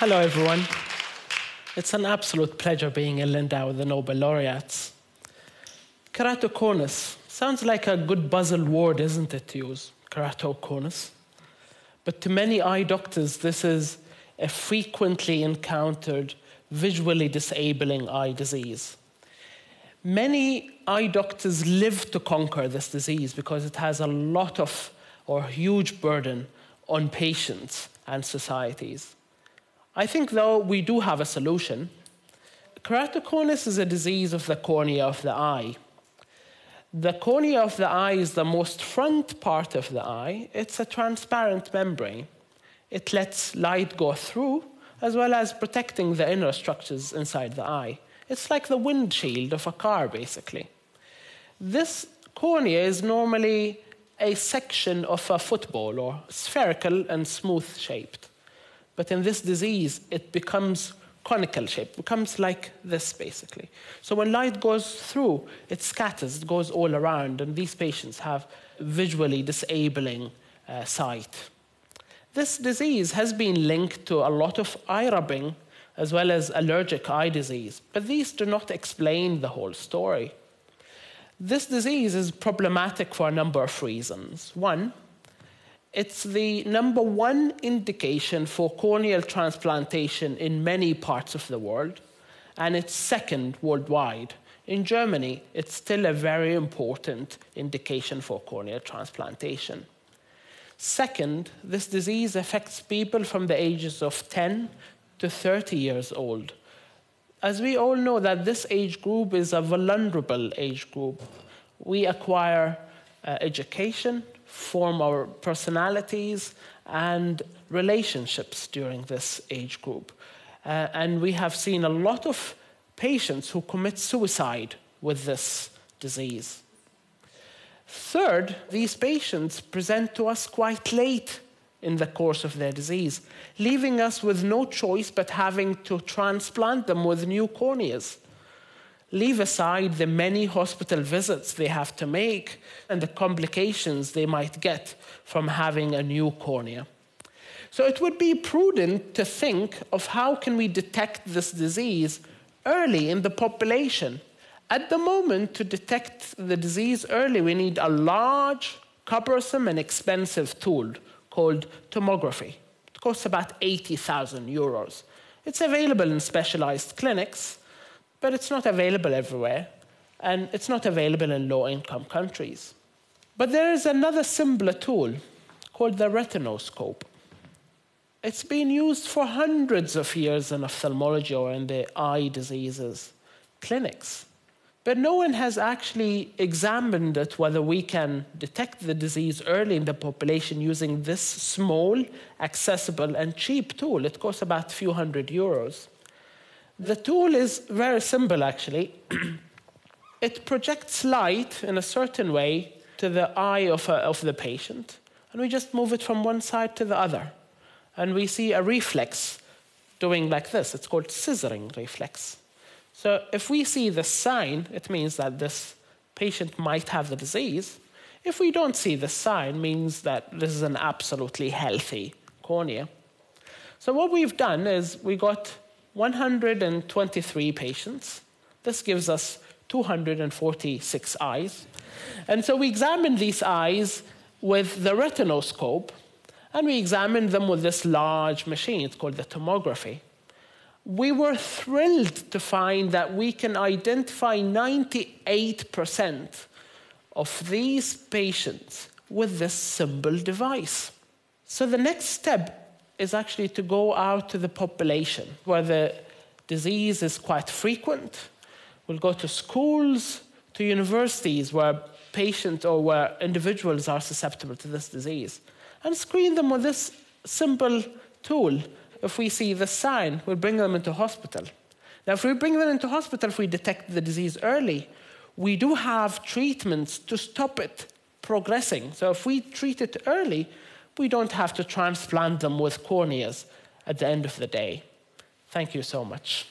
Hello, everyone. It's an absolute pleasure being in Lindau with the Nobel laureates. Keratoconus sounds like a good buzzword word, isn't it, to use? Keratoconus. But to many eye doctors, this is a frequently encountered, visually disabling eye disease. Many eye doctors live to conquer this disease because it has a lot of, or huge burden on patients and societies. I think, though, we do have a solution. Keratoconus is a disease of the cornea of the eye. The cornea of the eye is the most front part of the eye. It's a transparent membrane. It lets light go through, as well as protecting the inner structures inside the eye. It's like the windshield of a car, basically. This cornea is normally a section of a football, or spherical and smooth-shaped. But in this disease, it becomes conical shape, becomes like this, basically. So when light goes through, it scatters, it goes all around, and these patients have visually disabling sight. This disease has been linked to a lot of eye rubbing, as well as allergic eye disease, but these do not explain the whole story. This disease is problematic for a number of reasons. One, it's the #1 indication for corneal transplantation in many parts of the world, and it's second worldwide. In Germany, it's still a very important indication for corneal transplantation. Second, this disease affects people from the ages of 10 to 30 years old. As we all know that this age group is a vulnerable age group. We acquire education, form our personalities and relationships during this age group. And we have seen a lot of patients who commit suicide with this disease. Third, these patients present to us quite late in the course of their disease, leaving us with no choice but having to transplant them with new corneas. Leave aside the many hospital visits they have to make and the complications they might get from having a new cornea. So it would be prudent to think of how can we detect this disease early in the population. At the moment, to detect the disease early, we need a large, cumbersome and expensive tool called tomography. It costs about 80,000 euros. It's available in specialized clinics, but it's not available everywhere, and it's not available in low-income countries. But there is another simpler tool called the retinoscope. It's been used for hundreds of years in ophthalmology or in the eye diseases clinics, but no one has actually examined it whether we can detect the disease early in the population using this small, accessible, and cheap tool. It costs about a few hundred euros. The tool is very simple, actually. It projects light in a certain way to the eye of the patient, and we just move it from one side to the other. And we see a reflex doing like this. It's called scissoring reflex. So if we see this sign, it means that this patient might have the disease. If we don't see this sign, it means that this is an absolutely healthy cornea. So what we've done is we got 123 patients. This gives us 246 eyes. And so we examined these eyes with the retinoscope, and we examined them with this large machine. It's called the tomography. We were thrilled to find that we can identify 98% of these patients with this simple device. So the next step is actually to go out to the population where the disease is quite frequent. We'll go to schools, to universities where patients or where individuals are susceptible to this disease, and screen them with this simple tool. If we see the sign, we'll bring them into hospital. Now, if we bring them into hospital, if we detect the disease early, we do have treatments to stop it progressing. So if we treat it early, we don't have to transplant them with corneas at the end of the day. Thank you so much.